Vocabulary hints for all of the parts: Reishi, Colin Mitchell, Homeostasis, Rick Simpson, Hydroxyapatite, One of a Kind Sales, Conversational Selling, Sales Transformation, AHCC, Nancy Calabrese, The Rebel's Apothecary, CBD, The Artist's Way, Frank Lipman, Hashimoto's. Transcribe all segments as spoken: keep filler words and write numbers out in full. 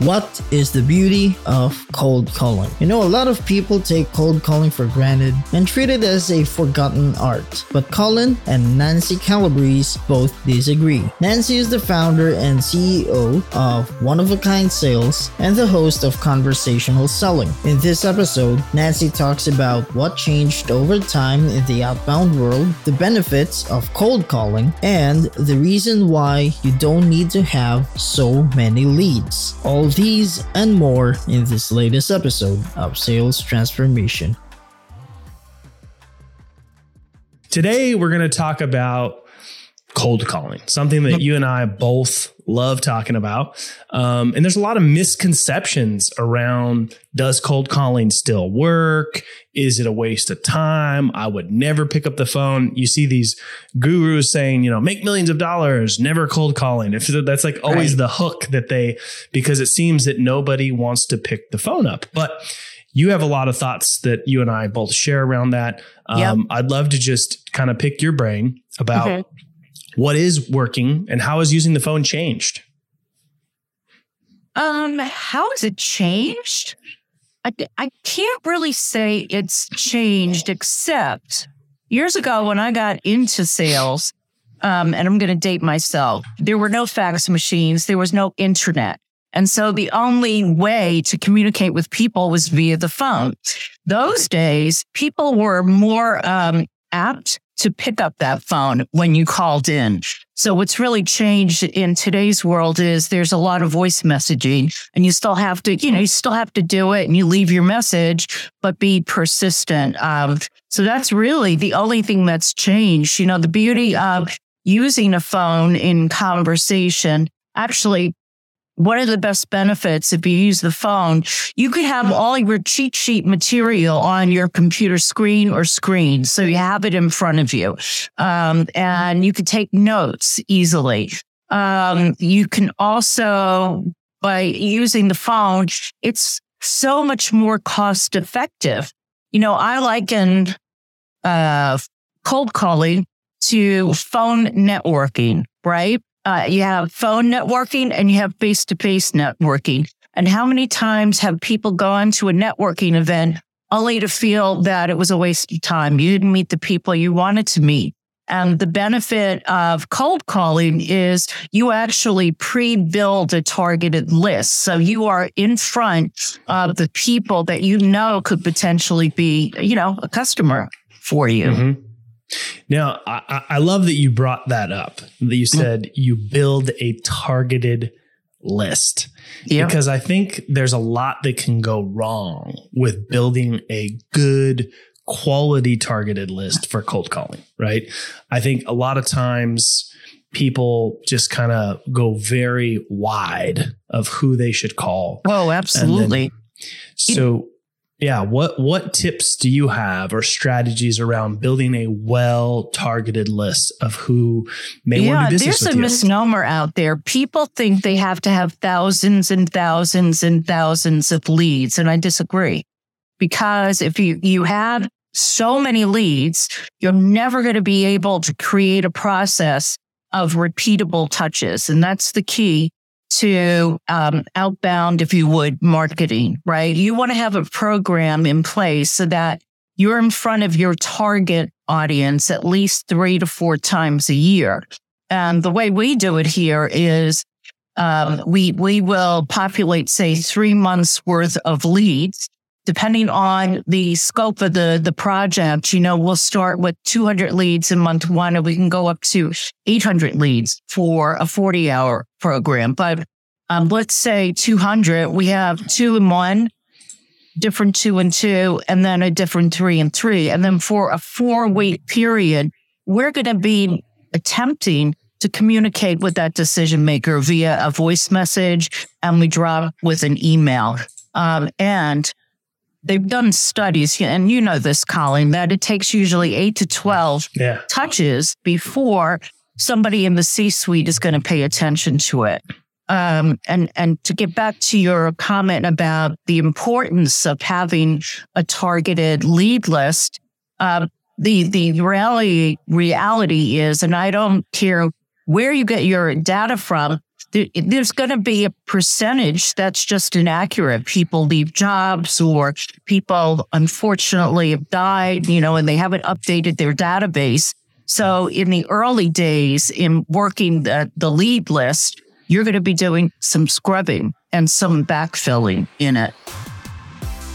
What is the beauty of cold calling? You know, a lot of people take cold calling for granted and treat it as a forgotten art. But Colin and Nancy Calabrese both disagree. Nancy is the founder and C E O of One of a Kind Sales and the host of Conversational Selling. In this episode, Nancy talks about what changed over time in the outbound world, the benefits of cold calling, and the reason why you don't need to have so many leads. All these and more in this latest episode of Sales Transformation. Today, we're going to talk about cold calling, something that you and I both love talking about. Um, and there's a lot of misconceptions around, does cold calling still work? Is it a waste of time? I would never pick up the phone. You see these gurus saying, you know, make millions of dollars, never cold calling. If that's like always right. The hook that they, because it seems that nobody wants to pick the phone up. But you have a lot of thoughts that you and I both share around that. Um, yep. I'd love to just kind of pick your brain about okay. What is working and how is using the phone changed? Um, how has it changed? I, I can't really say it's changed, except years ago when I got into sales, um, and I'm going to date myself, there were no fax machines, there was no internet. And so the only way to communicate with people was via the phone. Those days, people were more um, apt to pick up that phone when you called in. So what's really changed in today's world is there's a lot of voice messaging, and you still have to, you know, you still have to do it and you leave your message, but be persistent. Um, so that's really the only thing that's changed. You know, the beauty of using a phone in conversation, actually, one of the best benefits if you use the phone, you could have all your cheat sheet material on your computer screen or screen. So you have it in front of you. Um, and you could take notes easily. Um, you can also, by using the phone, it's so much more cost effective. You know, I liken uh, cold calling to phone networking, right? Uh, you have phone networking and you have face-to-face networking. And how many times have people gone to a networking event only to feel that it was a waste of time? You didn't meet the people you wanted to meet. And the benefit of cold calling is you actually pre-build a targeted list. So you are in front of the people that you know could potentially be, you know, a customer for you. Mm-hmm. Now, I, I love that you brought that up, that you said you build a targeted list, yeah. because I think there's a lot that can go wrong with building a good quality targeted list for cold calling, right? I think a lot of times people just kind of go very wide of who they should call. Oh, absolutely. Then, so... Yeah. What, what tips do you have or strategies around building a well-targeted list of who may yeah, want to do business with you? Yeah, there's a misnomer out there. People think they have to have thousands and thousands and thousands of leads. And I disagree, because if you, you have so many leads, you're never going to be able to create a process of repeatable touches. And that's the key to um, outbound, if you would, marketing, right? You want to have a program in place so that you're in front of your target audience at least three to four times a year. And the way we do it here is um, we we will populate, say, three months worth of leads. Depending on the scope of the, the project, you know, we'll start with two hundred leads in month one, and we can go up to eight hundred leads for a forty hour program. But um, let's say two hundred, we have two and one, different two and two, and then a different three and three. And then for a four week period, we're going to be attempting to communicate with that decision maker via a voice message, and we drop with an email. Um, and they've done studies, and you know this, Colin, that it takes usually eight to twelve yeah. touches before somebody in the C-suite is going to pay attention to it. Um, and, and to get back to your comment about the importance of having a targeted lead list, uh, the the reality, reality is, and I don't care where you get your data from, there's going to be a percentage that's just inaccurate. People leave jobs or people, unfortunately, have died, you know, and they haven't updated their database. So in the early days, in working the, the lead list, you're going to be doing some scrubbing and some backfilling in it.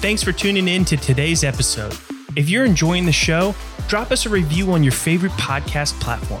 Thanks for tuning in to today's episode. If you're enjoying the show, drop us a review on your favorite podcast platform.